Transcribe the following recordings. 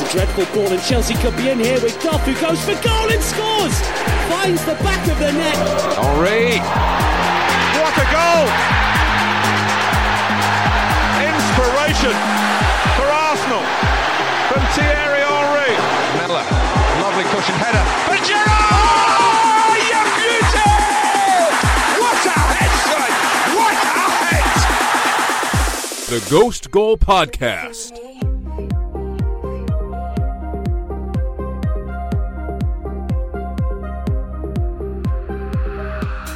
It's a dreadful ball and Chelsea could be in here with Duff, who goes for goal and scores! Finds the back of the net. Henry! What a goal! Inspiration for Arsenal from Thierry Henry. Miller, lovely cushion header. But Gerrard! Oh, you beauty! What a head, son! What a head! The Ghost Goal Podcast.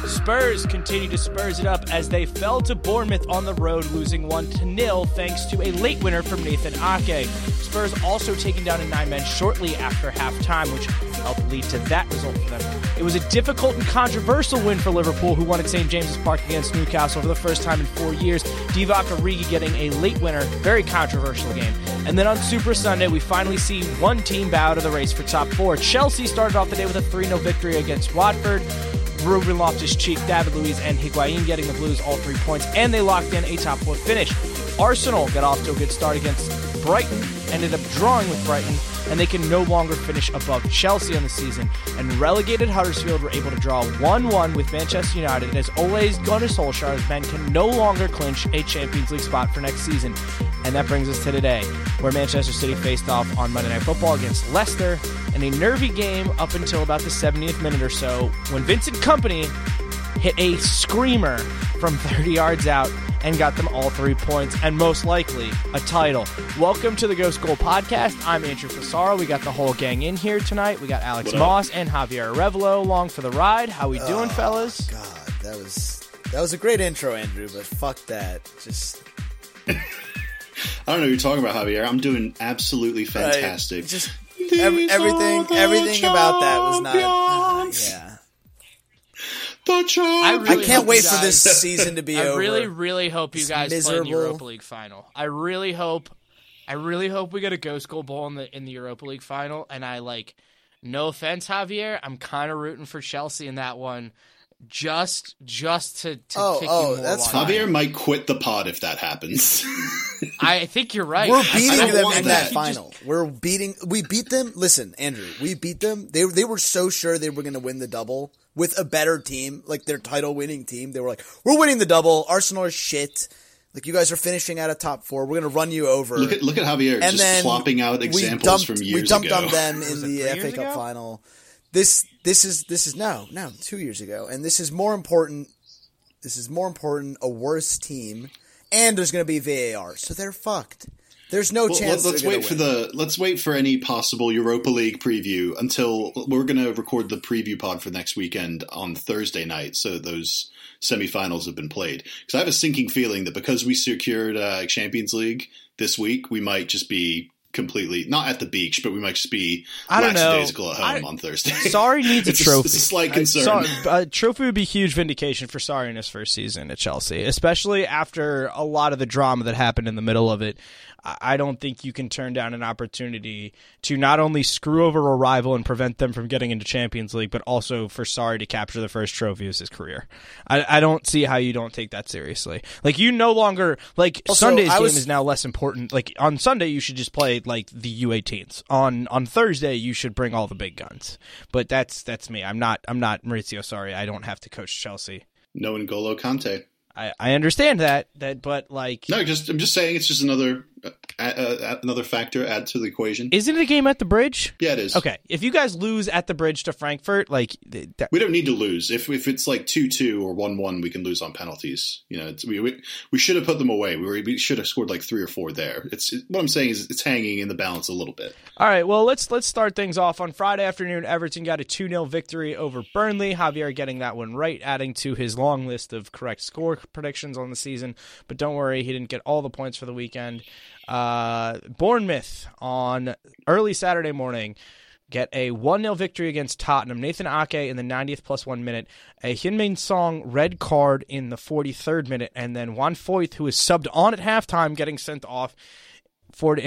Spurs continue to Spurs it up as they fell to Bournemouth on the road, losing 1-0 thanks to a late winner from Nathan Ake. Spurs also taking down a 9-man shortly after halftime, which helped lead to that result for them. It was a difficult and controversial win for Liverpool, who won at St. James's Park against Newcastle for the first time in 4 years. Divock Origi getting a late winner, very controversial game. And then on Super Sunday, we finally see one team bow to the race for top four. Chelsea started off the day with a 3-0 victory against Watford. Ruben Loftus-Cheek, David Luiz, and Higuain getting the Blues all 3 points, and they locked in a top four finish. Arsenal got off to a good start against Brighton, ended up drawing with Brighton, and they can no longer finish above Chelsea on the season. And relegated Huddersfield were able to draw 1-1 with Manchester United, as Ole's Gunnar Solskjaer's men can no longer clinch a Champions League spot for next season. And that brings us to today, where Manchester City faced off on Monday Night Football against Leicester in a nervy game up until about the 70th minute or so, when Vincent Kompany hit a screamer from 30 yards out and got them all 3 points, and most likely a title. Welcome to the Ghost Goal Podcast. I'm Andrew Fassaro. We got the whole gang in here tonight. We got Alex Moss and Javier Arevalo along for the ride. How we doing, fellas? God, that was a great intro, Andrew, but fuck that. Just... I don't know what you're talking about, Javier. I'm doing absolutely fantastic. Just everything about that was not... yeah. I can't wait for this season to be over. I really, really hope you guys play in the Europa League final. I really hope we get a Ghost Goal Bowl in the Europa League final. And I like, no offense, Javier, I'm kind of rooting for Chelsea in that one, just to kick you more. That's fine. Javier might quit the pod if that happens. I think you're right. We're beating them in that final. We beat them. Listen, Andrew, we beat them. They were so sure they were going to win the double. With a better team, like their title-winning team, they were like, "We're winning the double. Arsenal is shit. Like you guys are finishing out of top four. We're gonna run you over." Look at Javier and just plopping out examples from years ago. We dumped on them in the FA Cup final. This is no 2 years ago, and this is more important. This is more important. A worse team, and there's gonna be VAR, so they're fucked. There's no chance. Let's wait for any possible Europa League preview until we're going to record the preview pod for next weekend on Thursday night. So those semifinals have been played. Because I have a sinking feeling that because we secured Champions League this week, we might just be completely not at the beach, but we might just be lackadaisical at home on Thursday. Sarri needs a trophy. It's a slight concern. A trophy would be huge vindication for Sarri in his first season at Chelsea, especially after a lot of the drama that happened in the middle of it. I don't think you can turn down an opportunity to not only screw over a rival and prevent them from getting into Champions League, but also for Sarri to capture the first trophy of his career. I don't see how you don't take that seriously. Like, you no longer Sunday's game is now less important. Like, on Sunday you should just play like the U18s. On Thursday you should bring all the big guns. But that's me. I'm not Maurizio Sarri. I don't have to coach Chelsea. No N'Golo Kante. I understand that, but like, no, I'm just saying it's just another factor add to the equation. Isn't it a game at the Bridge? Yeah, it is. Okay, if you guys lose at the Bridge to Frankfurt, like we don't need to lose. If it's like 2-2 or 1-1, we can lose on penalties. You know, we should have put them away. We should have scored like 3 or 4 there. What I'm saying is it's hanging in the balance a little bit. All right, well let's start things off on Friday afternoon. Everton got a 2-0 victory over Burnley. Javier getting that one right, adding to his long list of correct score predictions on the season. But don't worry, he didn't get all the points for the weekend. Bournemouth on early Saturday morning get a 1-0 victory against Tottenham. Nathan Ake in the 90th plus 1 minute, a Heung-min Song red card in the 43rd minute, and then Juan Foyth, who is subbed on at halftime, getting sent off for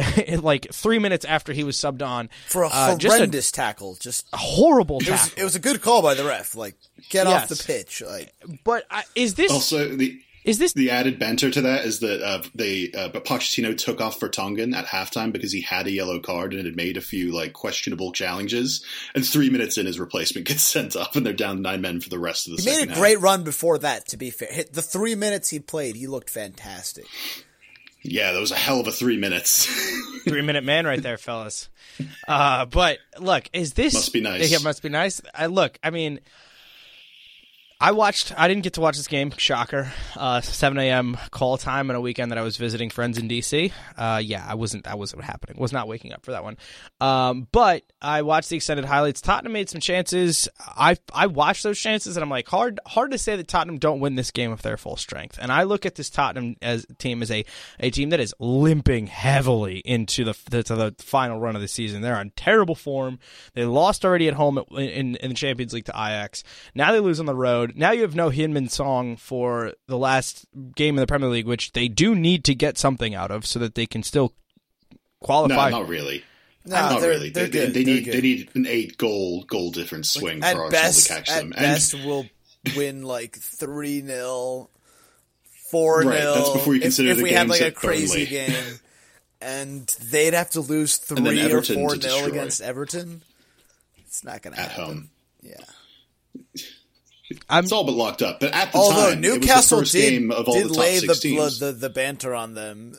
like 3 minutes after he was subbed on for a horrendous tackle, just a horrible tackle. It was a good call by the ref, like get off the pitch. Like, but is this also the? Is this the added banter to that? Is that Pochettino took off Vertonghen at halftime because he had a yellow card and had made a few like questionable challenges. And 3 minutes in, his replacement gets sent off, and they're down 9 men for the rest of the second half. He made a great run before that. To be fair, the 3 minutes he played, he looked fantastic. Yeah, that was a hell of a 3 minutes. 3 minute man right there, fellas. But look, is this... Must be nice. Yeah, must be nice. I didn't get to watch this game, shocker. 7 a.m. call time on a weekend that I was visiting friends in D.C. Was not waking up for that one. But I watched the extended highlights. Tottenham made some chances. I watched those chances, and I'm like, hard to say that Tottenham don't win this game if they're full strength. And I look at this Tottenham team as a team that is limping heavily into the final run of the season. They're on terrible form. They lost already at home in the Champions League to Ajax. Now they lose on the road. Now you have no Heung-min Song for the last game in the Premier League, which they do need to get something out of so that they can still qualify. No, not really. They need an 8-goal goal difference swing for Arsenal to catch them. At best, we'll win like 3-0, 4-0. Right, that's before you consider if we had like a crazy game, and they'd have to lose 3-0 or 4-0 against Everton. It's not going to happen at home. Yeah. It's all but locked up, but at the time, Newcastle did lay the banter on them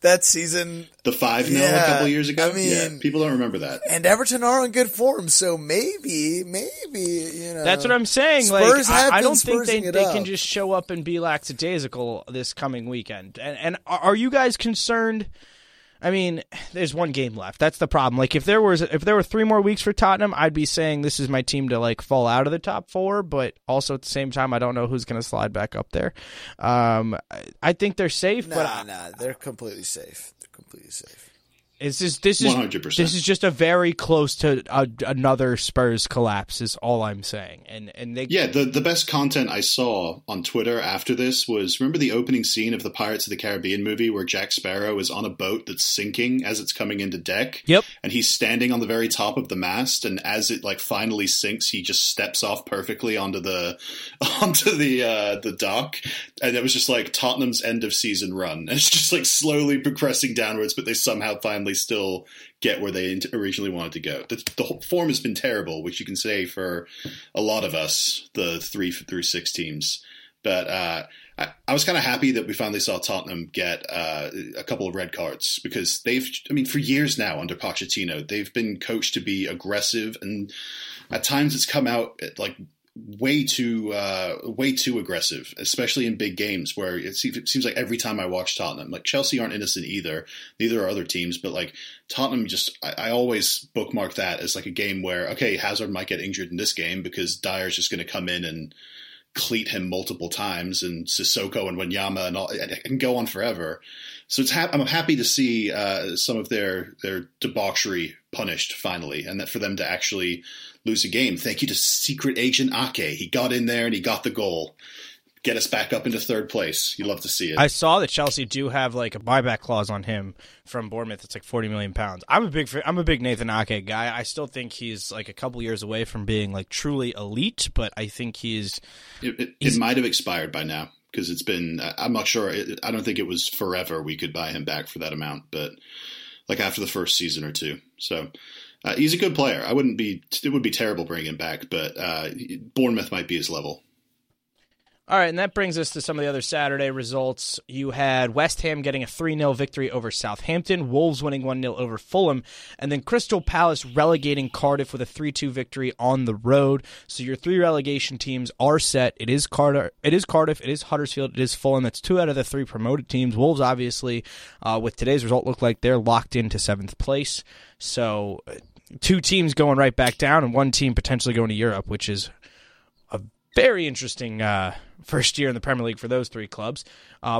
that season. The 5-0 a couple of years ago? People don't remember that. And Everton are in good form, so maybe, you know. That's what I'm saying. Spurs I don't think they can just show up and be lackadaisical this coming weekend. And are you guys concerned? I mean, there's one game left. That's the problem. If there were 3 more weeks for Tottenham, I'd be saying this is my team to fall out of the top 4. But also at the same time, I don't know who's going to slide back up there. I think they're safe. They're completely safe. They're completely safe. This is 100%. This is just a very close to another Spurs collapse. Is all I'm saying. And they the best content I saw on Twitter after this was, remember the opening scene of the Pirates of the Caribbean movie where Jack Sparrow is on a boat that's sinking as it's coming into deck. Yep. And he's standing on the very top of the mast, and as it finally sinks, he just steps off perfectly onto the dock, and it was just Tottenham's end of season run. And it's just slowly progressing downwards, but they somehow find still get where they originally wanted to go. The whole form has been terrible, which you can say for a lot of us, the 3 through 6 teams. But I was kind of happy that we finally saw Tottenham get a couple of red cards, because for years now under Pochettino, they've been coached to be aggressive, and at times it's come out way too aggressive, especially in big games where it seems like every time I watch Tottenham, Chelsea aren't innocent either. Neither are other teams, but Tottenham just, I always bookmark that as a game where, okay, Hazard might get injured in this game because Dyer's just going to come in and cleat him multiple times, and Sissoko and Wanyama and all, and it can go on forever. So I'm happy to see some of their debauchery punished finally, and that for them to actually lose a game. Thank you to Secret Agent Ake. He got in there and he got the goal. Get us back up into 3rd place. You love to see it. I saw that Chelsea do have a buyback clause on him from Bournemouth. It's £40 million. I'm a big Nathan Ake guy. I still think he's a couple years away from being truly elite, but I think he's. It might have expired by now, because it's been. I'm not sure. I don't think it was forever we could buy him back for that amount, but after the first season or two, so. He's a good player. It would be terrible bringing him back, but Bournemouth might be his level. All right, and that brings us to some of the other Saturday results. You had West Ham getting a 3-0 victory over Southampton, Wolves winning 1-0 over Fulham, and then Crystal Palace relegating Cardiff with a 3-2 victory on the road. So your 3 relegation teams are set. It is Cardiff, it is Huddersfield, it is Fulham. That's 2 out of the 3 promoted teams. Wolves, obviously, with today's result, look like they're locked into 7th place. So 2 teams going right back down and 1 team potentially going to Europe, which is a very interesting first year in the Premier League for those 3 clubs,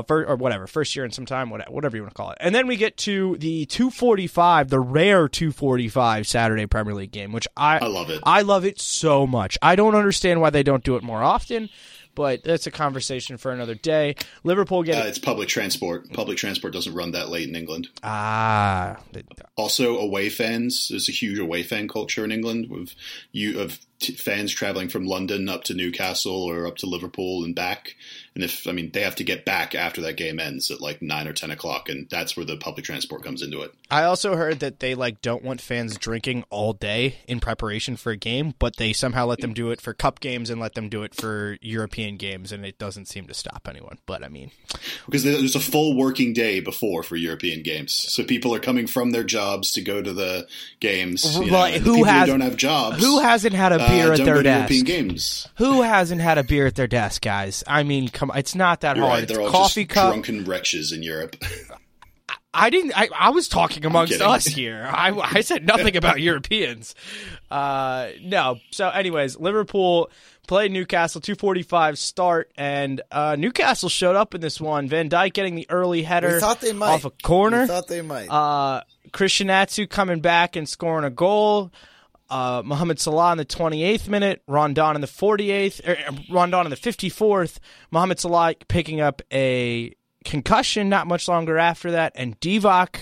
first year in some time, whatever you want to call it. And then we get to the 2:45, the rare 2:45 Saturday Premier League game, which I love it. I love it so much. I don't understand why they don't do it more often, but that's a conversation for another day. Liverpool get it's public transport. Public transport doesn't run that late in England. Also, away fans. There's a huge away fan culture in England of fans traveling from London up to Newcastle or up to Liverpool and back. And they have to get back after that game ends at like 9 or 10 o'clock. And that's where the public transport comes into it. I also heard that they don't want fans drinking all day in preparation for a game, but they somehow let them do it for cup games and let them do it for European games. And it doesn't seem to stop anyone. But because there's a full working day before for European games. So people are coming from their jobs to go to the games. Who don't have jobs. Who hasn't had a beer at their desk? European games. Who hasn't had a beer at their desk, guys? It's not that hard. Right, they're all coffee cup drunken wretches in Europe. I was talking amongst us here. I said nothing about Europeans. No. So anyways, Liverpool played Newcastle, 2:45 start, and Newcastle showed up in this one. Van Dijk getting the early header off a corner. We thought they might. Krishinatsu coming back and scoring a goal. Mohamed Salah in the 28th minute, Rondon in the 54th, Mohamed Salah picking up a concussion not much longer after that, and Divock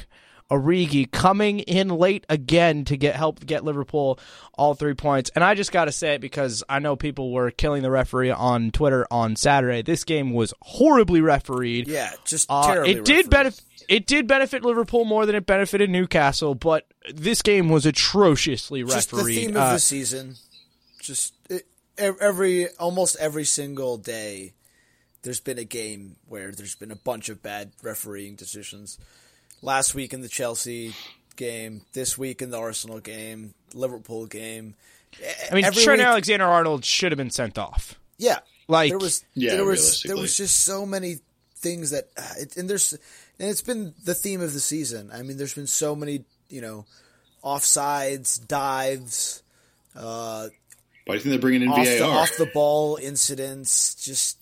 Origi coming in late again to help get Liverpool all 3 points. And I just got to say it because I know people were killing the referee on Twitter on Saturday. This game was horribly refereed. Yeah, just terribly refereed. It did benefit Liverpool more than it benefited Newcastle, but this game was atrociously refereed. Just the theme of the season. Just almost every single day, there's been a game where there's been a bunch of bad refereeing decisions. Last week in the Chelsea game, this week in the Arsenal game, Liverpool game. Trent Alexander-Arnold should have been sent off. Yeah, there was just so many things that, and it's been the theme of the season. There's been so many, offsides, dives. Why do you think they're bringing in VAR? Off the ball incidents, just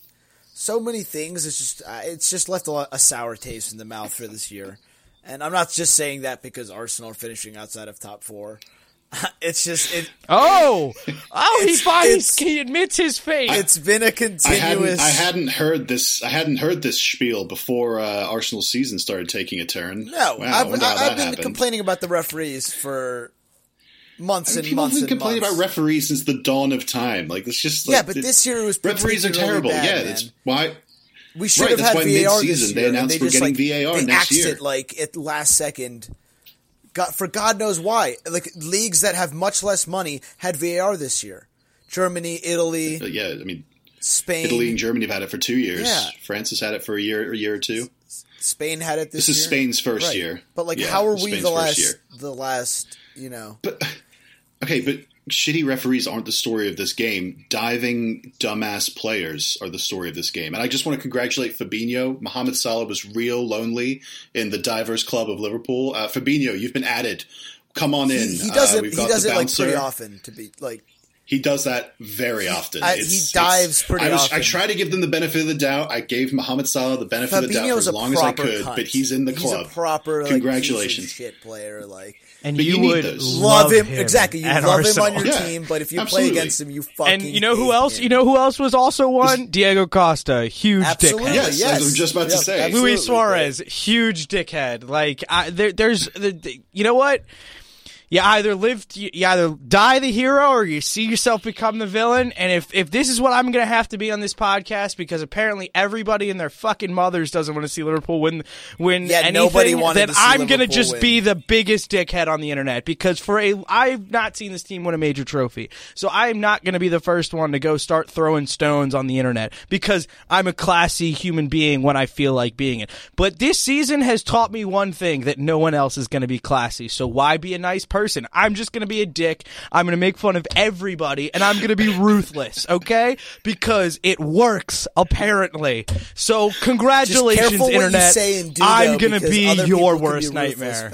so many things. It's just left a sour taste in the mouth for this year. And I'm not just saying that because Arsenal are finishing outside of top four. It's just he admits his fate. It's been a continuous. I hadn't heard this spiel before Arsenal's season started taking a turn. No, wow, I've been complaining about the referees for months and months. People have been complaining about referees since the dawn of time. But this year it was referees are terrible. Bad, yeah, that's why. We should have had VAR this year. They announced we're getting VAR next year. They axed it at last second. For God knows why. Leagues that have much less money had VAR this year. Germany, Italy. Spain. Italy and Germany have had it for 2 years. Yeah. France has had it for a year or two. Spain had it this year. This is Spain's first year. But how are we the last? But shitty referees aren't the story of this game. Diving dumbass players are the story of this game. And I just want to congratulate Fabinho. Mohamed Salah was real lonely in the Divers Club of Liverpool. Fabinho, you've been added. Come on in. He does it pretty often to be like. He does that very often. He dives pretty often. I try to give them the benefit of the doubt. I gave Mohamed Salah the benefit of the doubt for as long as I could, but he's in the club. He's a proper, congratulations, shit player. And but you would love him. Exactly. You love Arsenal. Him on your team, but if you play against him, you fucking. And you know who else? Him. You know who else was also one? Diego Costa, huge dickhead. Yes, I was just about to say. Luis Suarez, huge dickhead. You know what? You either die the hero or you see yourself become the villain. And if this is what I'm going to have to be on this podcast, because apparently everybody and their fucking mothers doesn't want to see Liverpool win anything, then I'm going to just be the biggest dickhead on the internet, because I've not seen this team win a major trophy. So I'm not going to be the first one to go start throwing stones on the internet, because I'm a classy human being when I feel like being it. But this season has taught me one thing, that no one else is going to be classy. So why be a nice person? I'm just going to be a dick. I'm going to make fun of everybody, and I'm going to be ruthless, okay? Because it works, apparently. So congratulations, internet. What you say and do, I'm going to be your worst nightmare.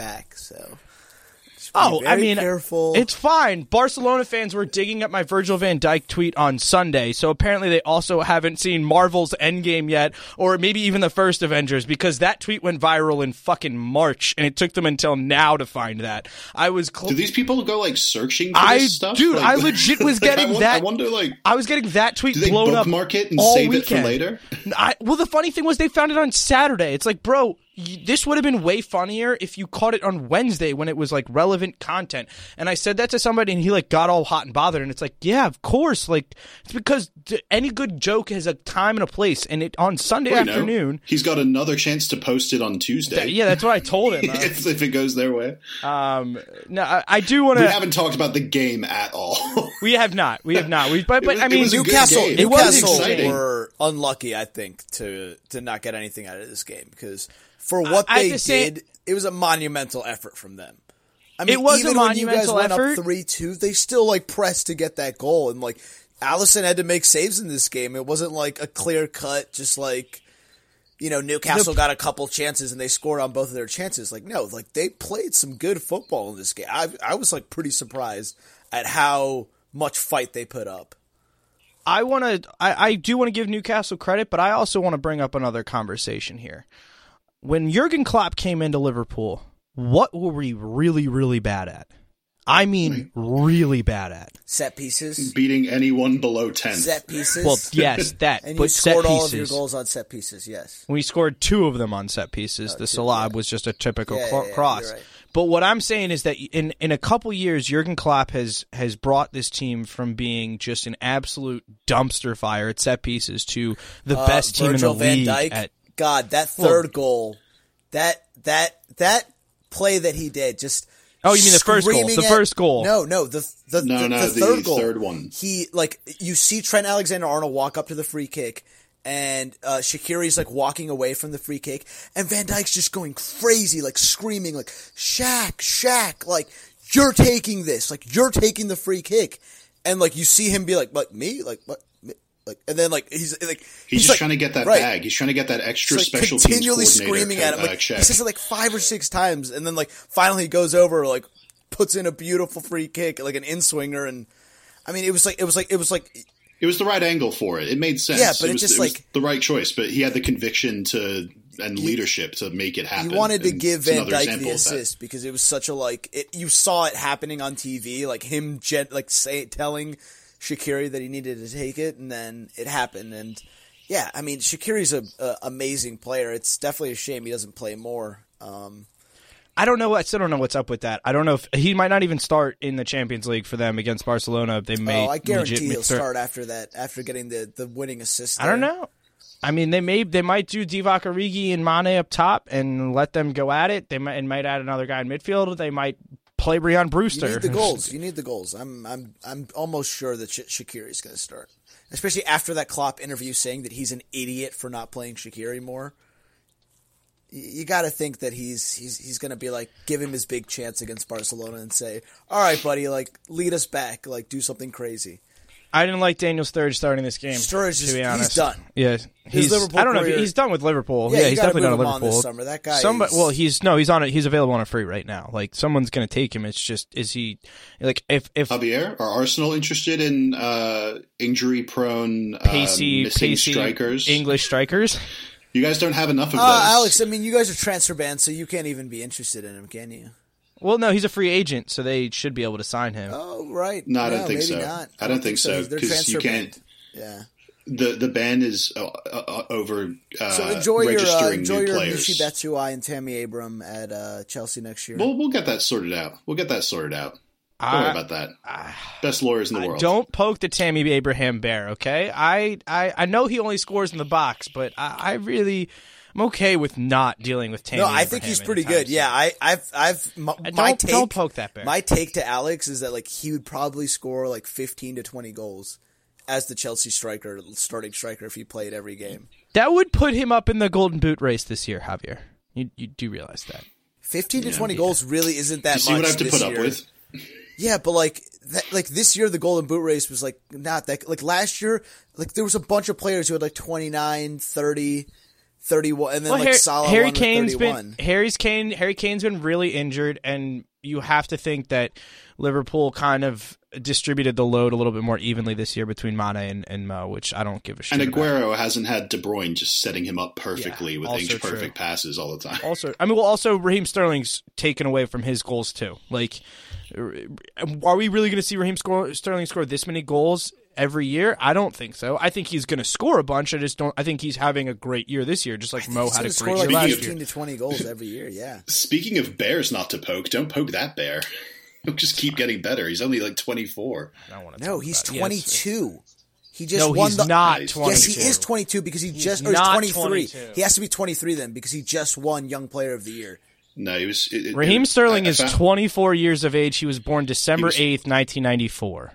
Careful. It's fine. Barcelona fans were digging up my Virgil van Dijk tweet on Sunday, so apparently they also haven't seen Marvel's Endgame yet, or maybe even the first Avengers, because that tweet went viral in fucking March, and it took them until now to find that. Do these people go, searching for this stuff? Dude, I legit was getting that. I wonder, I was getting that tweet blown up all weekend. Do they bookmark it and save it for later? The funny thing was they found it on Saturday. It's like, bro, This would have been way funnier if you caught it on Wednesday when it was like relevant content. And I said that to somebody and he like got all hot and bothered. And it's like, yeah, of course. Like, it's because any good joke has a time and a place. And it on Sunday afternoon. No. He's got another chance to post it on Tuesday. Yeah, that's what I told him. If it goes their way. No, I do want to. We haven't talked about the game at all. We have not. But I mean, Newcastle were unlucky, I think, to not get anything out of this game because. For what they did, it was a monumental effort from them. I mean, it was even a monumental when you guys went up 3-2, they still like pressed to get that goal, and like Alisson had to make saves in this game. It wasn't like a clear cut, just like Newcastle got a couple chances and they scored on both of their chances. Like no, like they played some good football in this game. I was like pretty surprised at how much fight they put up. I do want to give Newcastle credit, but I also want to bring up another conversation here. When Jurgen Klopp came into Liverpool, what were we really, really bad at? I mean, really bad at. Set pieces. Beating anyone below 10. Set pieces. Well, yes, that. And you scored all of your goals on set pieces, yes. We scored two of them on set pieces. The Salah was just a typical cross. Right. But what I'm saying is that in a couple years, Jurgen Klopp has brought this team from being just an absolute dumpster fire at set pieces to the best team Virgil in the league Van Dijk. At God, that third goal, that play that he did, just oh, you mean the first goal? The first goal? No, the third one. He like you see Trent Alexander-Arnold walk up to the free kick, and Shaqiri's like walking away from the free kick, and Van Dijk's just going crazy, like screaming, like Shaq, like you're taking this, like you're taking the free kick, and like you see him be like me, like what. Like, and then, like, he's just like, trying to get that bag. He's trying to get that extra like special continually teams screaming at him. Like, he says it like 5 or 6 times, and then, like, finally he goes over, like, puts in a beautiful free kick, like an in-swinger, and I mean, it was like it was the right angle for it. It made sense. Yeah, but it was the right choice. But he had the conviction and leadership to make it happen. He wanted to give Van Dijk the assist because it was such a like it. You saw it happening on TV, like him, telling Shaqiri that he needed to take it, and then it happened. And yeah, I mean, Shaqiri's an amazing player. It's definitely a shame he doesn't play more. I don't know. I still don't know what's up with that. I don't know if he might not even start in the Champions League for them against Barcelona. They may. Oh, I guarantee he'll start after that. After getting the winning assist, there. I don't know. I mean, they might do Divock Origi and Mane up top and let them go at it. They might add another guy in midfield. They might. Play Rian Brewster. You need the goals. I'm almost sure that Shaqiri's going to start, especially after that Klopp interview saying that he's an idiot for not playing Shaqiri more. You got to think that he's going to be like give him his big chance against Barcelona and say, "All right, buddy, like lead us back, like do something crazy." I didn't like Daniel Sturridge starting this game. Sturridge, to be honest. He's done. Yeah, he's done with Liverpool. Yeah, he's definitely done with Liverpool. On this summer. That guy. He's available on a free right now. Like someone's going to take him. It's just is he like if Javier are Arsenal interested in injury-prone, pacey strikers, English strikers? You guys don't have enough of those. Alex, I mean, you guys are transfer banned, so you can't even be interested in him, can you? Well, no, he's a free agent, so they should be able to sign him. Oh, right. No, I don't think so. I don't think so because you can't. Yeah. The ban is over. So enjoy your Michy Batshuayi and Tammy Abraham at Chelsea next year. We'll get that sorted out. Don't worry about that. Best lawyers in the world. Don't poke the Tammy Abraham bear, okay? I know he only scores in the box, but I'm okay with not dealing with Tammy. No, I think he's pretty good. So. Yeah, don't poke that bear. My take to Alex is that like he would probably score like 15 to 20 goals as the Chelsea starting striker, if he played every game. That would put him up in the Golden Boot race this year, Javier. You do realize that 15 to 20 goals really isn't that much. You see what I have to put up with. Yeah, but like that, like this year the Golden Boot race was like not that like last year like there was a bunch of players who had like 29, 30. 31, and then well, like Salah Harry Kane's 31. Harry Kane's been really injured, and you have to think that Liverpool kind of distributed the load a little bit more evenly this year between Mane and Mo, which I don't give a shit. And Aguero hasn't had De Bruyne just setting him up perfectly with inch-perfect passes all the time. Also, I mean, well, also Raheem Sterling's taken away from his goals too. Like, are we really going to see Raheem Sterling score this many goals? every year? I don't think so. I think he's going to score a bunch. I think he's having a great year this year, just like Mo had a great year last year. He's going to score like 15 to 20 goals every year, yeah. Speaking of bears not to poke, don't poke that bear. He'll just keep getting better. He's only like 24. No, he's 22. He just won the. No, he's not 22. Yes, he is 22 because he just. Or he's 23. He has to be 23 then because he just won Young Player of the Year. No, he was. Raheem Sterling is 24 years of age. He was born December 8th, 1994.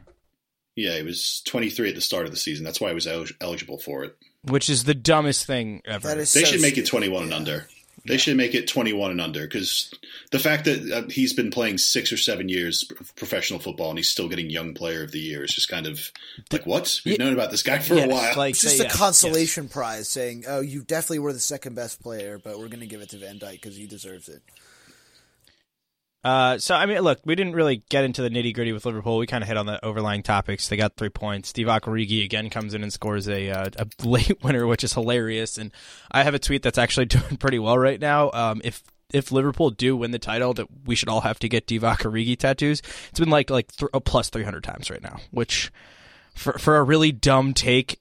Yeah, he was 23 at the start of the season. That's why he was eligible for it. Which is the dumbest thing ever. They should make it 21 and under. They should make it 21 and under, because the fact that he's been playing 6 or 7 years of professional football and he's still getting Young Player of the Year is just kind of like, what? We've known about this guy for a while. Like, it's just a consolation prize saying, oh, you definitely were the second best player, but we're going to give it to Van Dijk because he deserves it. So, I mean, look, we didn't really get into the nitty-gritty with Liverpool. We kind of hit on the overlying topics. They got 3 points. Divock Origi again comes in and scores a late winner, which is hilarious. And I have a tweet that's actually doing pretty well right now. If Liverpool do win the title, that we should all have to get Divock Origi tattoos. It's been plus 300 times right now, which for a really dumb take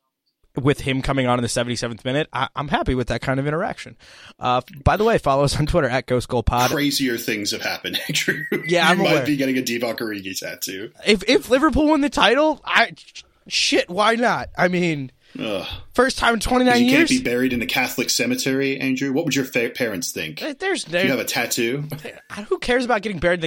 with him coming on in the 77th minute, I'm happy with that kind of interaction. By the way, follow us on Twitter at Ghost Goal Pod. Crazier things have happened, Andrew. Yeah, I'm aware. You might be getting a Divock Origi tattoo. If Liverpool win the title, shit, why not? I mean, first time in 29 years. You can't be buried in a Catholic cemetery, Andrew. What would your parents think? Do you have a tattoo? Who cares about getting buried in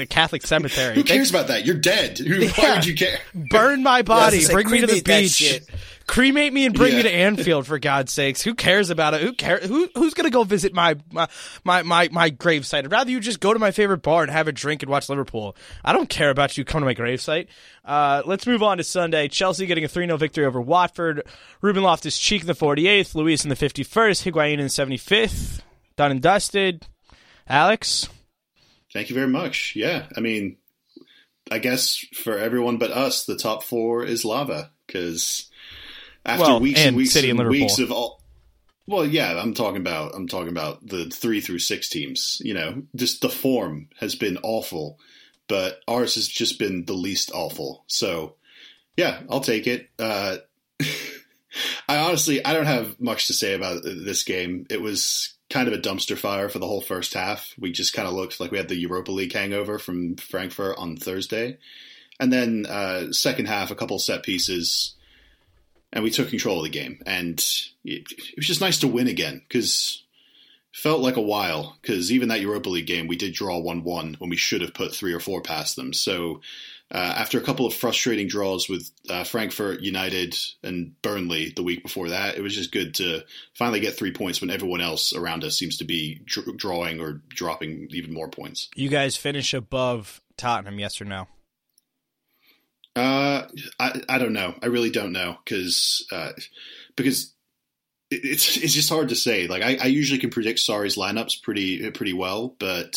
a Catholic cemetery? Who cares about that? You're dead. Why would you care? Burn my body. Bring me to the beach. Cremate me and bring me to Anfield, for God's sakes. Who cares about it? Who cares? Who's going to go visit my gravesite? I'd rather you just go to my favorite bar and have a drink and watch Liverpool. I don't care about you. Come to my gravesite. Let's move on to Sunday. Chelsea getting a 3-0 victory over Watford. Ruben Loftus-Cheek in the 48th. Luiz in the 51st. Higuain in the 75th. Done and dusted. Alex? Thank you very much. Yeah, I mean, I guess for everyone but us, the top four is lava because... After weeks and weeks City and weeks of all, I'm talking about the 3 through 6 teams. You know, just the form has been awful, but ours has just been the least awful. So, yeah, I'll take it. I don't have much to say about this game. It was kind of a dumpster fire for the whole first half. We just kind of looked like we had the Europa League hangover from Frankfurt on Thursday, and then second half, a couple set pieces. And we took control of the game. And it was just nice to win again because it felt like a while. Because even that Europa League game, we did draw 1-1 when we should have put 3 or 4 past them. So after a couple of frustrating draws with Frankfurt, United, and Burnley the week before that, it was just good to finally get 3 points when everyone else around us seems to be drawing or dropping even more points. You guys finish above Tottenham, yes or no? I don't know. I really don't know because it's just hard to say. Like I usually can predict Sarri's lineups pretty well, but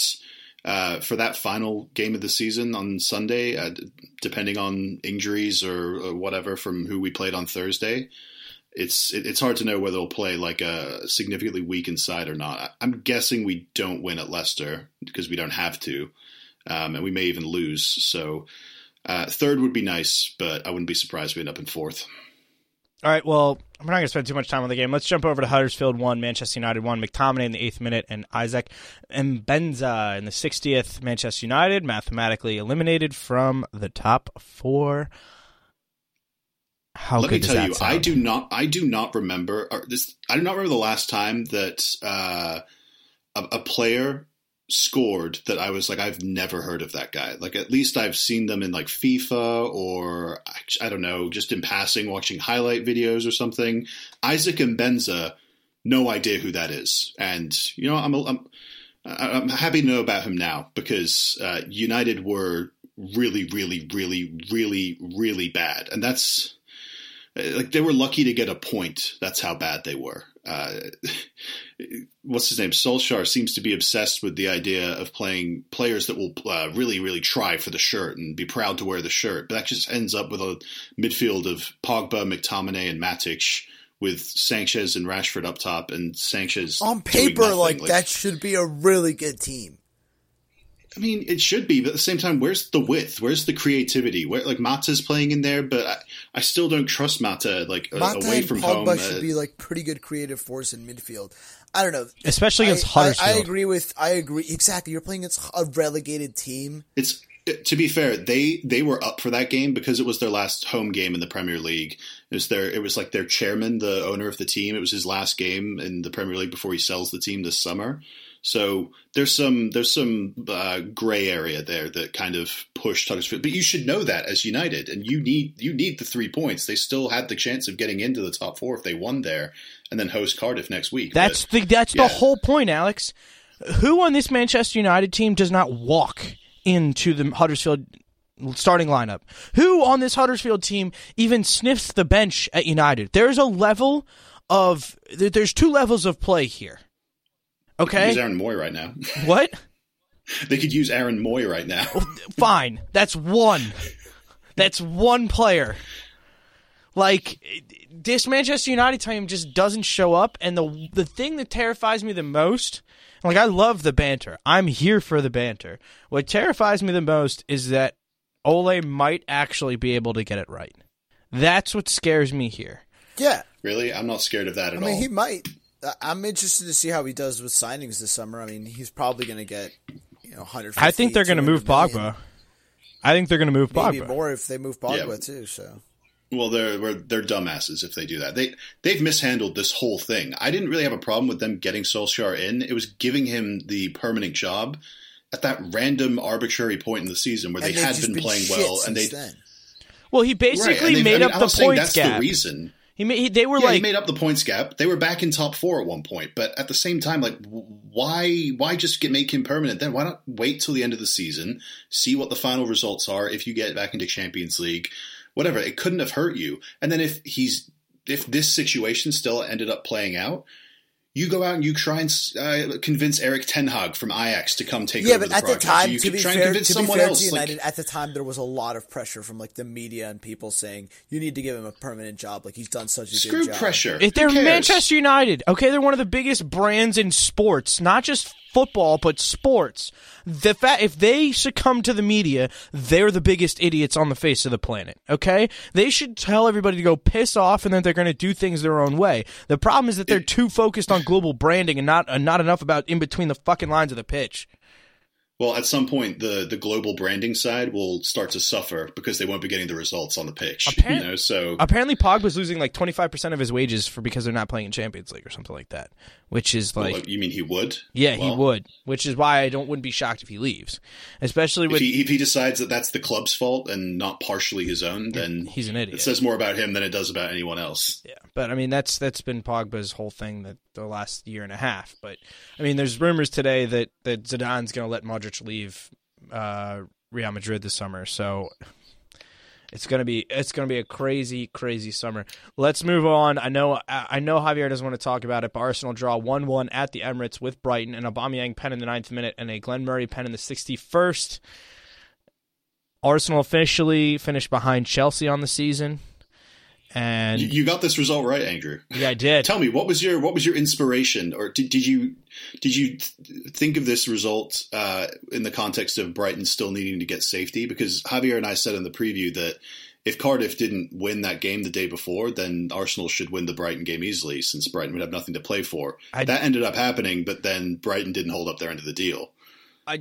for that final game of the season on Sunday, depending on injuries or whatever from who we played on Thursday, it's hard to know whether we'll play like a significantly weakened side or not. I'm guessing we don't win at Leicester because we don't have to, and we may even lose. So. Third would be nice, but I wouldn't be surprised if we end up in fourth. All right, well, I'm not going to spend too much time on the game. Let's jump over to Huddersfield 1, Manchester United 1. McTominay in the 8th minute and Isaac Mbenza in the 60th. Manchester United mathematically eliminated from the top four. How good does that sound? Let me tell you, I do not remember. I do not remember the last time that a player scored that I was like, I've never heard of that guy. Like, at least I've seen them in like FIFA or I don't know, just in passing, watching highlight videos or something. Isaac Mbenza, no idea who that is. And, you know, I'm happy to know about him now because United were really, really, really, really, really bad. And that's like, they were lucky to get a point. That's how bad they were. What's his name? Solskjaer seems to be obsessed with the idea of playing players that will really, really try for the shirt and be proud to wear the shirt. But that just ends up with a midfield of Pogba, McTominay, and Matic with Sanchez and Rashford up top and Sanchez. On paper, like that should be a really good team. I mean, it should be, but at the same time, where's the width? Where's the creativity? Where, like, Mata's playing in there, but I still don't trust Mata, like, Mata away from home. Mata and Pogba should be, like, pretty good creative force in midfield. I don't know. Especially against Huddersfield. I agree. Exactly. You're playing against a relegated team. It's... To be fair, they were up for that game because it was their last home game in the Premier League. It was like their chairman, the owner of the team. It was his last game in the Premier League before he sells the team this summer. So there's some gray area there that kind of pushed Huddersfield. But you should know that as United, and you need the 3 points. They still had the chance of getting into the top four if they won there, and then host Cardiff next week. That's the whole point, Alex. Who on this Manchester United team does not walk into the Huddersfield starting lineup? Who on this Huddersfield team even sniffs the bench at United? There's two levels of play here. Okay? They could use Aaron Moy right now. What? They could use Aaron Moy right now. Fine. That's one player. Like, this Manchester United team just doesn't show up, and the thing that terrifies me the most... Like, I love the banter. I'm here for the banter. What terrifies me the most is that Ole might actually be able to get it right. That's what scares me here. Yeah. Really? I'm not scared of that at all. I mean, he might. I'm interested to see how he does with signings this summer. I mean, he's probably going to get, 150. I think they're going to move Pogba. Maybe more if they move Pogba too, so... Well, they're dumbasses if they do that. They've mishandled this whole thing. I didn't really have a problem with them getting Solskjaer in. It was giving him the permanent job at that random arbitrary point in the season where they had been playing well, and then. Well, he basically made up the points gap. That's the reason. He made up the points gap. They were back in top four at one point, but at the same time, like, why just make him permanent then? Why not wait till the end of the season, see what the final results are if you get back into Champions League? Whatever, it couldn't have hurt you. And then if this situation still ended up playing out, you go out and you try and convince Erik ten Hag from Ajax to come take over the project. Yeah, but at the time, to be fair to United, at the time there was a lot of pressure from like the media and people saying you need to give him a permanent job. Like, he's done such a good job. Screw pressure. If they're Manchester United, okay, they're one of the biggest brands in sports, not just football, but sports. The fact if they succumb to the media, they're the biggest idiots on the face of the planet. Okay, they should tell everybody to go piss off, and that they're going to do things their own way. The problem is that they're too focused on global branding and not enough about in between the fucking lines of the pitch. Well, at some point, the global branding side will start to suffer because they won't be getting the results on the pitch. Apparently, Pogba's losing like 25% of his wages because they're not playing in Champions League or something like that. Which is like, well, you mean he would? Yeah, he would. Which is why I wouldn't be shocked if he leaves, especially if he decides that that's the club's fault and not partially his own. Then he's an idiot. It says more about him than it does about anyone else. Yeah, but I mean that's been Pogba's whole thing the last year and a half. But I mean, there's rumors today that Zidane's going to let Modric leave Real Madrid this summer, so it's gonna be a crazy summer. Let's move on. I know Javier doesn't want to talk about it, but Arsenal draw 1-1 at the Emirates with Brighton, and Aubameyang pen in the 9th minute and a Glenn Murray pen in the 61st. Arsenal officially finished behind Chelsea on the season. And you got this result right, Andrew. Yeah, I did. Tell me, what was your inspiration, or did you think of this result in the context of Brighton still needing to get safety? Because Javier and I said in the preview that if Cardiff didn't win that game the day before, then Arsenal should win the Brighton game easily, since Brighton would have nothing to play for. That ended up happening, but then Brighton didn't hold up their end of the deal.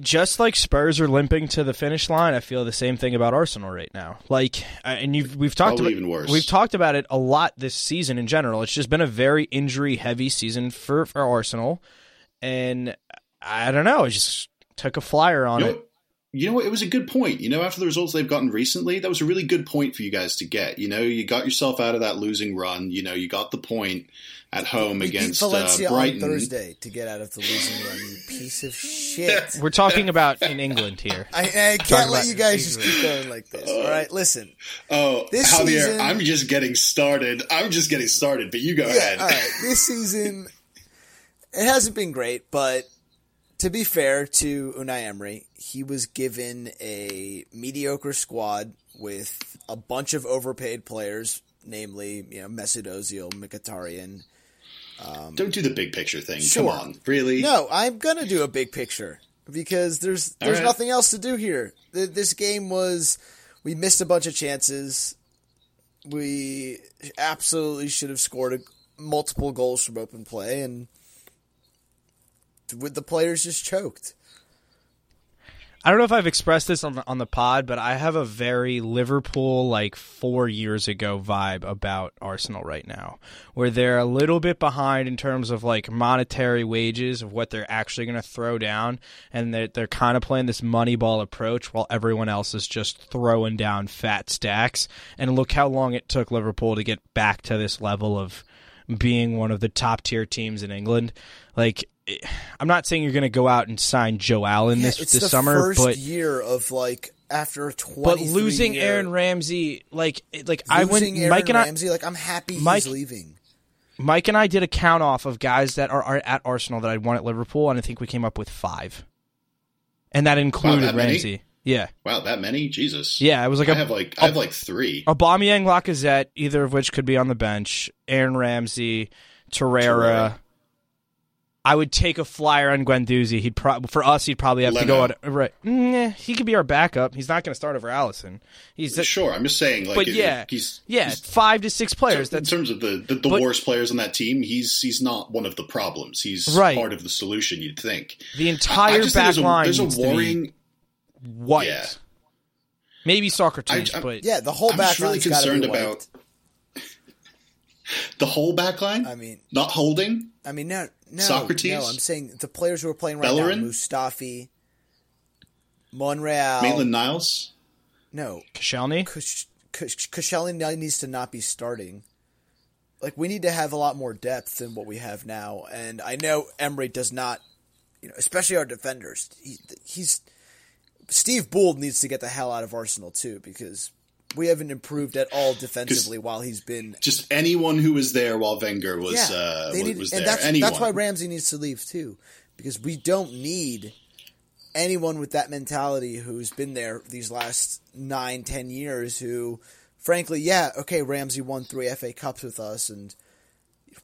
Just like Spurs are limping to the finish line, I feel the same thing about Arsenal right now. Like, and we've talked about, even worse. We've talked about it a lot this season in general. It's just been a very injury-heavy season for Arsenal, and I don't know. I just took a flyer on it. You know what? It was a good point. After the results they've gotten recently, that was a really good point for you guys to get. You got yourself out of that losing run. You got the point at home against Valencia Brighton on Thursday to get out of the losing run. You piece of shit. We're talking about in England here. I can't let you guys just keep going like this. All right, listen. This Javier, season, I'm just getting started. But you go ahead. All right, this season it hasn't been great, but. To be fair to Unai Emery, he was given a mediocre squad with a bunch of overpaid players, namely, Mesut Ozil, Mkhitaryan. Don't do the big picture thing. Sure. Come on, really? No, I'm gonna do a big picture. because there's nothing else to do here. This game was, we missed a bunch of chances. We absolutely should have scored multiple goals from open play, and with the players just choked. I don't know if I've expressed this on the pod, but I have a very Liverpool, like 4 years ago vibe about Arsenal right now, where they're a little bit behind in terms of like monetary wages of what they're actually going to throw down, and they're kind of playing this money ball approach while everyone else is just throwing down fat stacks. And look how long it took Liverpool to get back to this level of being one of the top tier teams in England. Like, I'm not saying you're going to go out and sign Joe Allen this summer, first but year of like after 20, but losing year, Aaron Ramsey, like I went Aaron Mike and Ramsey, I, like I'm happy Mike, he's leaving. Mike and I did a count off of guys that are at Arsenal that I'd want at Liverpool, and I think we came up with 5, and that included Ramsey. Many? Yeah. Wow, that many? Jesus. Yeah, it was like I have 3. Aubameyang, Lacazette, either of which could be on the bench. Aaron Ramsey, Torreira. I would take a flyer on Guendouzi. He'd probably have Leno. To go on. Right, he could be our backup. He's not going to start over Allison. Sure. I'm just saying. Like, but he's 5 to 6 players. In terms of the worst players on that team, he's not one of the problems. He's part of the solution. You'd think the entire back line. There's a worrying white. Yeah. Maybe Socrates, but yeah, the whole back line. I'm just really concerned about the whole back line. I mean, not holding. I mean, no, Socrates? No, I'm saying the players who are playing right Bellerin? Now, Mustafi, Monreal. Maitland-Niles? No. Koscielny? Koscielny needs to not be starting. Like, we need to have a lot more depth than what we have now. And I know Emery does not, especially our defenders. Steve Bould needs to get the hell out of Arsenal, too, because we haven't improved at all defensively while he's been. Just anyone who was there while Wenger was was there. And that's why Ramsey needs to leave too, because we don't need anyone with that mentality who's been there these last 9-10 years. Who, frankly, Ramsey won 3 FA Cups with us, and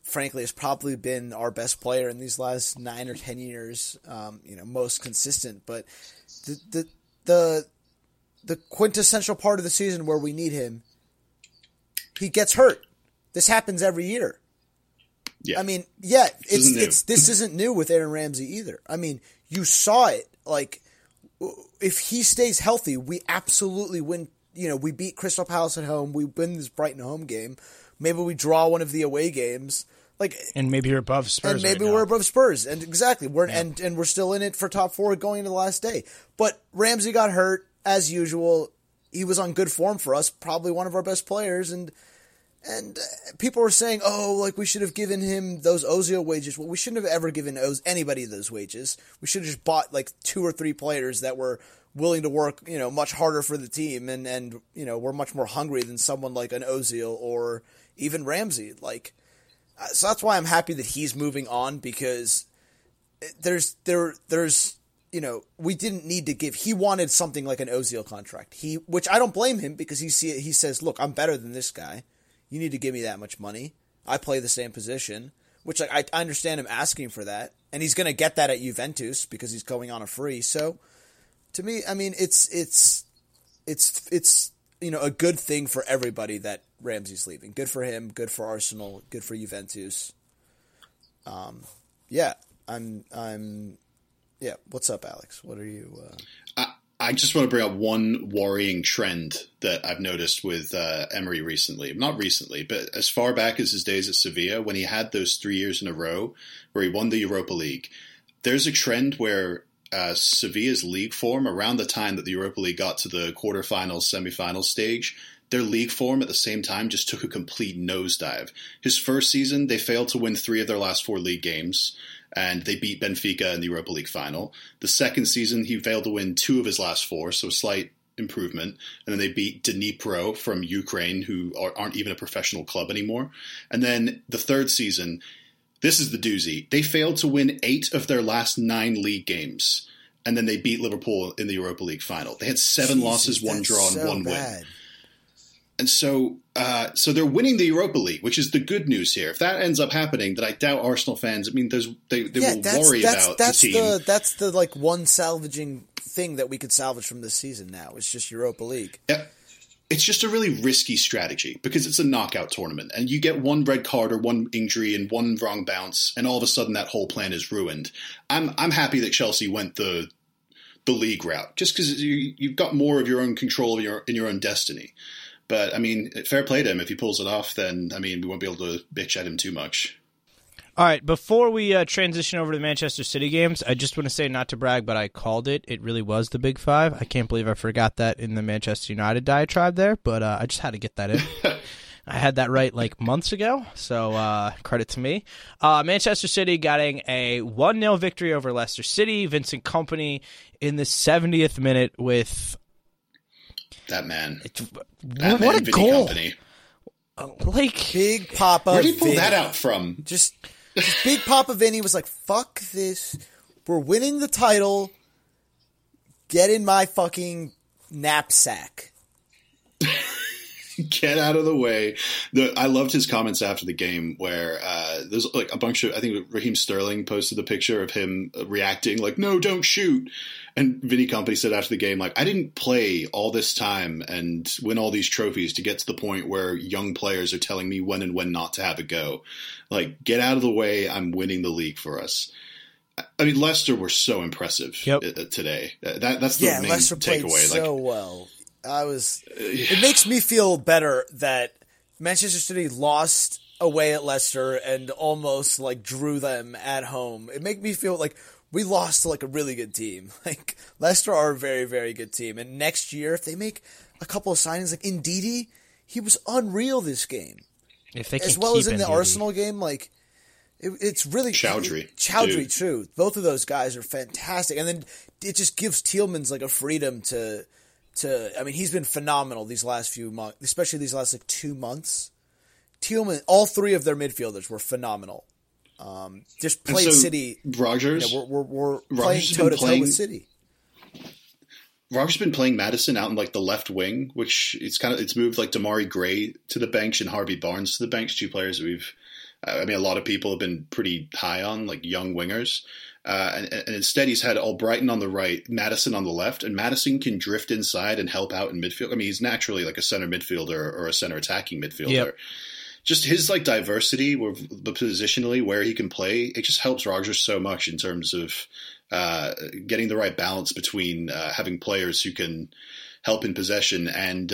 frankly, has probably been our best player in these last 9 or 10 years. Most consistent, but the quintessential part of the season where we need him, he gets hurt. This happens every year. Yeah. I mean, this isn't new with Aaron Ramsey either. I mean, you saw it. Like, if he stays healthy, we absolutely win. We beat Crystal Palace at home. We win this Brighton home game. Maybe we draw one of the away games. And maybe you're above Spurs. And maybe we're above Spurs. And exactly, and we're still in it for top 4 going into the last day. But Ramsey got hurt. As usual, he was on good form for us, probably one of our best players, and people were saying, we should have given him those Ozil wages. Well, we shouldn't have ever given anybody those wages. We should have just bought, 2 or 3 players that were willing to work, much harder for the team, and were much more hungry than someone like an Ozil or even Ramsey. So that's why I'm happy that he's moving on, because there's we didn't need to give. He wanted something like an Ozil contract. Which I don't blame him, because he says, "Look, I'm better than this guy. You need to give me that much money. I play the same position." Which I understand him asking for that, and he's going to get that at Juventus because he's going on a free. So, to me, I mean, it's a good thing for everybody that Ramsey's leaving. Good for him. Good for Arsenal. Good for Juventus. Yeah, what's up, Alex? What are you... I just want to bring up one worrying trend that I've noticed with Emery recently. Not recently, but as far back as his days at Sevilla, when he had those 3 years in a row where he won the Europa League, there's a trend where Sevilla's league form, around the time that the Europa League got to the quarterfinals, semifinals stage, their league form at the same time just took a complete nosedive. His first season, they failed to win 3 of their last 4 league games, and they beat Benfica in the Europa League final. The second season, he failed to win 2 of his last 4, so a slight improvement. And then they beat Dnipro from Ukraine, who aren't even a professional club anymore. And then the third season, this is the doozy. They failed to win 8 of their last 9 league games, and then they beat Liverpool in the Europa League final. They had 7 losses, 1 draw, and 1 win. And so So they're winning the Europa League, which is the good news here. If that ends up happening, then I doubt Arsenal fans. I mean, they will worry about the team. That's the like one salvaging thing that we could salvage from this season. Now it's just Europa League. Yeah. It's just a really risky strategy because it's a knockout tournament and you get one red card or one injury and one wrong bounce and all of a sudden that whole plan is ruined. I'm happy that Chelsea went the league route just because you've got more of your own control in your own destiny. But, I mean, fair play to him. If he pulls it off, then, I mean, we won't be able to bitch at him too much. All right, before we transition over to the Manchester City games, I just want to say, not to brag, but I called it. It really was the Big Five. I can't believe I forgot that in the Manchester United diatribe there, but I just had to get that in. I had that right like months ago, so credit to me. Manchester City getting a 1-0 victory over Leicester City. Vincent Kompany in the 70th minute with... That man. What a Vinny goal. Company. Like Big Papa Vinny. Where did you pull that out from? Just Big Papa Vinny was like, fuck this. We're winning the title. Get in my fucking knapsack. Get out of the way. I loved his comments after the game where there's like a bunch of, I think Raheem Sterling posted the picture of him reacting like, no, don't shoot. And Vinny Kompany said after the game, like, I didn't play all this time and win all these trophies to get to the point where young players are telling me when and when not to have a go. Like, get out of the way. I'm winning the league for us. I mean, Leicester were so impressive today. That's the main Leicester takeaway. Played so well. It makes me feel better that Manchester City lost away at Leicester and almost like drew them at home. It made me feel like we lost to like a really good team. Like Leicester are a very, very good team. And next year, if they make a couple of signings like Ndidi, he was unreal this game. If they can as well as in the Ndidi. Arsenal game, like it's really Chowdhury, true. Both of those guys are fantastic, and then it just gives Tielemans like a freedom to. I mean, he's been phenomenal these last few months, especially these last like 2 months. Tielemans, all three of their midfielders were phenomenal. Just played City. Rodgers, you know, we're playing toe-to-toe with City. Rodgers has been playing Maddison out in like the left wing, which it's moved like Damari Gray to the bench and Harvey Barnes to the bench. Two players that a lot of people have been pretty high on, like young wingers. And instead, he's had Albrighton on the right, Maddison on the left, and Maddison can drift inside and help out in midfield. I mean, he's naturally like a center midfielder or a center attacking midfielder. Yep. Just his like diversity, the positionally where he can play, it just helps Rodgers so much in terms of getting the right balance between having players who can help in possession and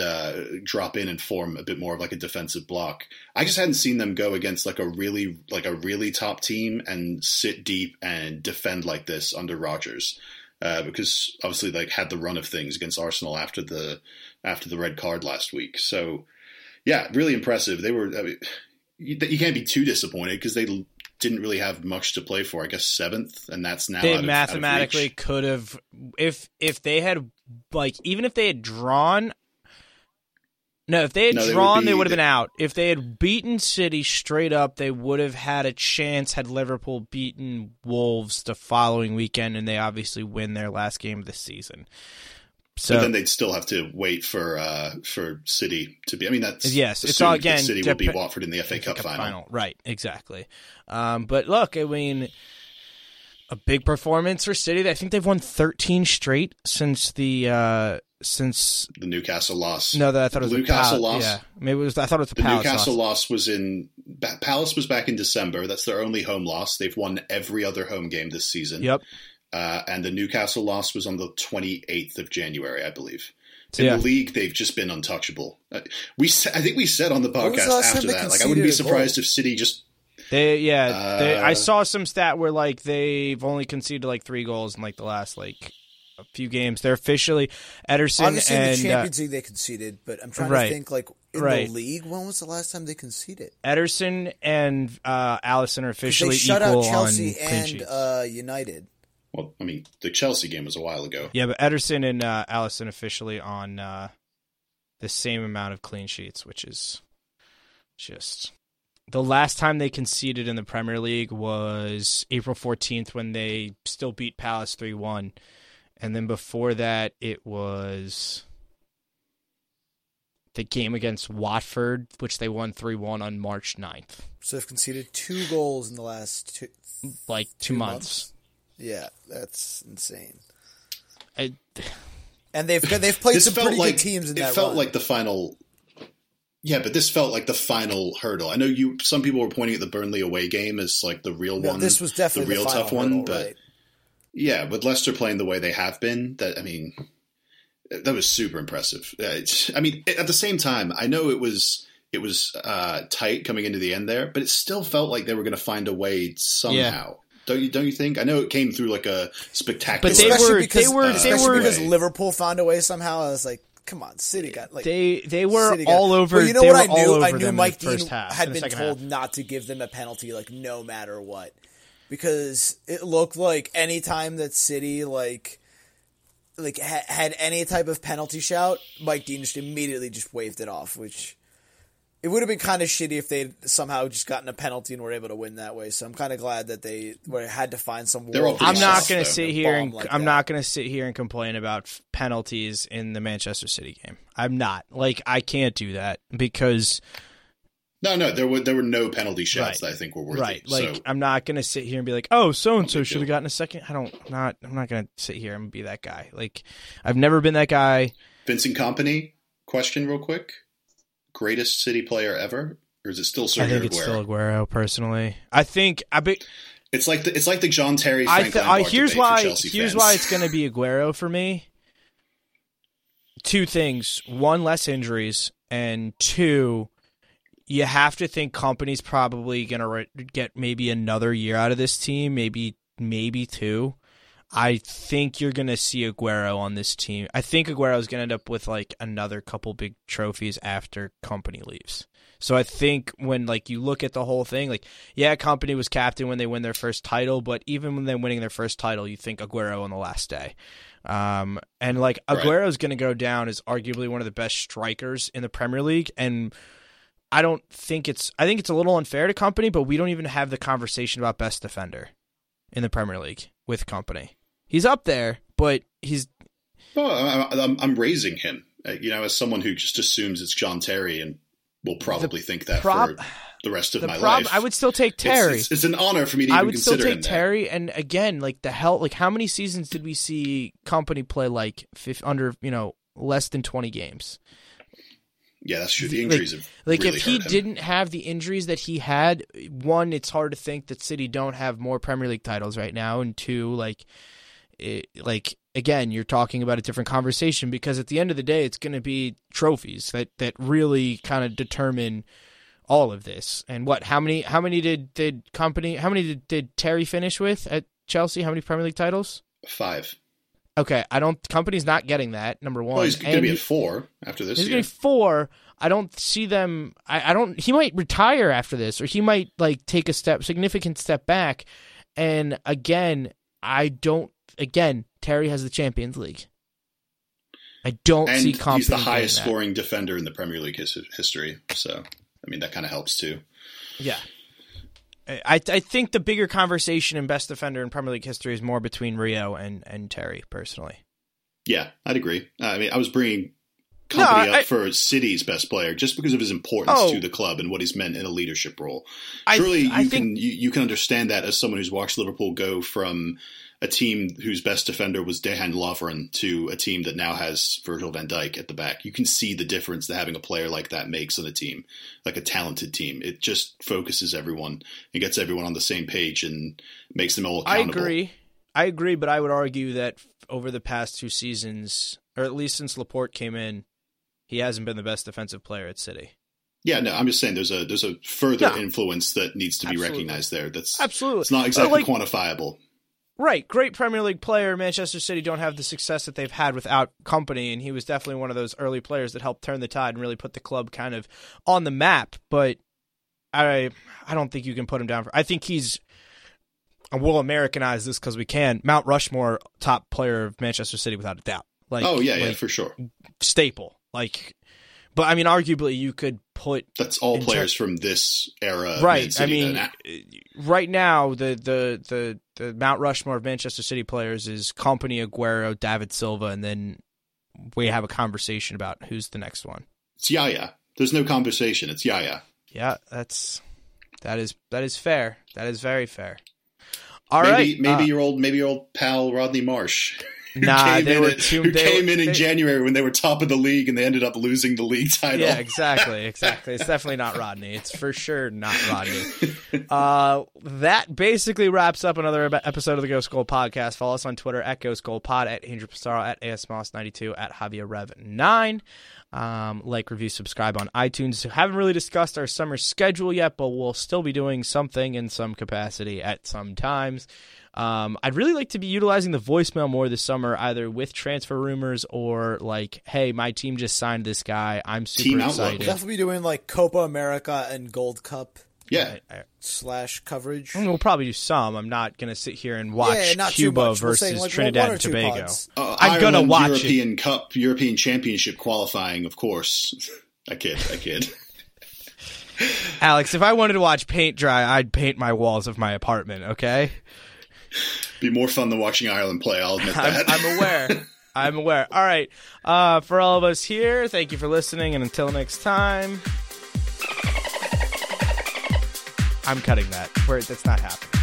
drop in and form a bit more of like a defensive block. I just hadn't seen them go against like a really top team and sit deep and defend like this under Rodgers because obviously like had the run of things against Arsenal after the red card last week. So yeah, really impressive. They were. I mean, you can't be too disappointed because they didn't really have much to play for. I guess seventh, and that's now they mathematically out of reach. Could have if they had. Like, even if they had drawn... No, if they had drawn, they would have been out. If they had beaten City straight up, they would have had a chance had Liverpool beaten Wolves the following weekend, and they obviously win their last game of the season. So but then they'd still have to wait for City to be... I mean, that's... Yes, it's all again... City will be Watford in the FA Cup final. Right, exactly. But look, I mean... A big performance for City. I think they've won 13 straight since the Newcastle loss. No, I thought it was Newcastle loss. Yeah, maybe I thought it was the Palace Newcastle loss was in Palace was back in December. That's their only home loss. They've won every other home game this season. Yep. And the Newcastle loss was on the 28th of January, I believe. In the league, they've just been untouchable. I think we said on the podcast after that, like I wouldn't be surprised if City just. I saw some stat where like they've only conceded like 3 goals in like the last like a few games. They're officially Ederson obviously and in the Champions League they conceded, but I'm trying to think like in the league when was the last time they conceded? Ederson and Alisson are officially equal on clean sheets. They shut out Chelsea and United. Well, I mean the Chelsea game was a while ago. Yeah, but Ederson and Alisson officially on the same amount of clean sheets, which is just. The last time they conceded in the Premier League was April 14th when they still beat Palace 3-1. And then before that, it was the game against Watford, which they won 3-1 on March 9th. So they've conceded 2 goals in the last two months. Yeah, that's insane. And they've played some pretty good teams in that run. It felt like the final... Yeah, but this felt like the final hurdle. I know some people were pointing at the Burnley away game as like the real one. This was definitely the real tough one, but yeah, with Leicester playing the way they have been, that was super impressive. I mean, at the same time, I know it was tight coming into the end there, but it still felt like they were going to find a way somehow. Yeah. Don't you think? I know it came through like a spectacular, but because Liverpool found a way somehow. I was like, come on, City got like they were all over. Well, you know what I knew? I knew Mike Dean had been told not to give them a penalty, like no matter what, because it looked like any time that City like had any type of penalty shout, Mike Dean just immediately just waved it off. Which it would have been kind of shitty if they somehow just gotten a penalty and were able to win that way. So I'm kind of glad that they had to find some. I'm not going to sit here and complain about penalties in the Manchester City game. I'm not. Like, I can't do that because. No, there were no penalty shots that I think were worthy. Right. Like, so. I'm not going to sit here and be like, oh, so-and-so should have gotten a second. I'm not going to sit here and be that guy. Like, I've never been that guy. Vincent Kompany, question real quick. Greatest City player ever, or is it still Sergio Aguero? I think it's still Aguero, personally. It's like the John Terry Frank Lampard debate for Chelsea fans. Here's why it's going to be Aguero for me. 2 things. 1, less injuries, and 2, you have to think Kompany's probably going to get maybe another year out of this team, maybe 2. I think you're going to see Aguero on this team. I think Aguero is going to end up with like another couple big trophies after Kompany leaves. So I think when like you look at the whole thing, like, yeah, Kompany was captain when they win their first title, but even when they're winning their first title, you think Aguero on the last day. And like Aguero is going to go down as arguably one of the best strikers in the Premier League. And I think it's a little unfair to Kompany, but we don't even have the conversation about best defender in the Premier League with Kompany. He's up there, but he's. Well, I'm raising him, as someone who just assumes it's John Terry and will probably think that for the rest of my life. I would still take Terry. It's an honor for me to even consider him. I would still take Terry, and again, like how many seasons did we see Kompany play like less than 20 games? Yeah, that's true. The injuries have really if he didn't have the injuries that he had, 1, it's hard to think that City don't have more Premier League titles right now, and 2, again, you're talking about a different conversation because at the end of the day, it's going to be trophies that really kind of determine all of this. And how many did Terry finish with at Chelsea? How many Premier League titles? 5. Okay, Kompany's not getting that, number one. Well, he's going to be at 4 after this year. He's going to be 4. I don't see them. He might retire after this, or he might take a significant step back. And again, Terry has the Champions League. I don't see Kompany. He's the highest scoring defender in the Premier League history. So, that kind of helps too. Yeah. I think the bigger conversation in best defender in Premier League history is more between Rio and Terry, personally. Yeah, I'd agree. I was bringing Kompany up for City's best player just because of his importance to the club and what he's meant in a leadership role. You can understand that as someone who's watched Liverpool go from a team whose best defender was Dejan Lovren to a team that now has Virgil van Dijk at the back. You can see the difference that having a player like that makes on a team, like a talented team. It just focuses everyone and gets everyone on the same page and makes them all accountable. I agree, but I would argue that over the past 2 seasons, or at least since Laporte came in, he hasn't been the best defensive player at City. Yeah, no, I'm just saying there's a further influence that needs to be recognized there. That's absolutely. It's not exactly quantifiable. Right, great Premier League player. Manchester City don't have the success that they've had without Kompany, and he was definitely one of those early players that helped turn the tide and really put the club kind of on the map. But I don't think you can put him down. I think he's, and we'll Americanize this because we can, Mount Rushmore top player of Manchester City without a doubt. For sure, staple. But arguably you could put that's all players from this era. Right. Right now the Mount Rushmore of Manchester City players is Kompany, Aguero, David Silva, and then we have a conversation about who's the next one. It's Yaya. There's no conversation. It's Yaya. Yeah, that is fair. That is very fair. All right. Maybe your old pal Rodney Marsh. Who came in January when they were top of the league and they ended up losing the league title. Yeah, exactly. It's definitely not Rodney. It's for sure not Rodney. That basically wraps up another episode of the Ghost Goal Podcast. Follow us on Twitter at Ghost Goal Pod, at Andrew Fassaro, at ASMoss92, at JavierRev9. Like, review, subscribe on iTunes. Haven't really discussed our summer schedule yet, but we'll still be doing something in some capacity at some times. I'd really like to be utilizing the voicemail more this summer, either with transfer rumors or like, hey, my team just signed this guy. I'm super excited. We'll definitely be doing like Copa America and Gold Cup. Yeah. / coverage. We'll probably do some. I'm not going to sit here and watch Cuba versus Trinidad and Tobago. I'm going to watch European Cup, European Championship qualifying, of course. I kid. Alex, if I wanted to watch paint dry, I'd paint my walls of my apartment, okay? Be more fun than watching Ireland play, I'll admit that. I'm aware. All right. For all of us here, thank you for listening, and until next time. I'm cutting that. That's not happening.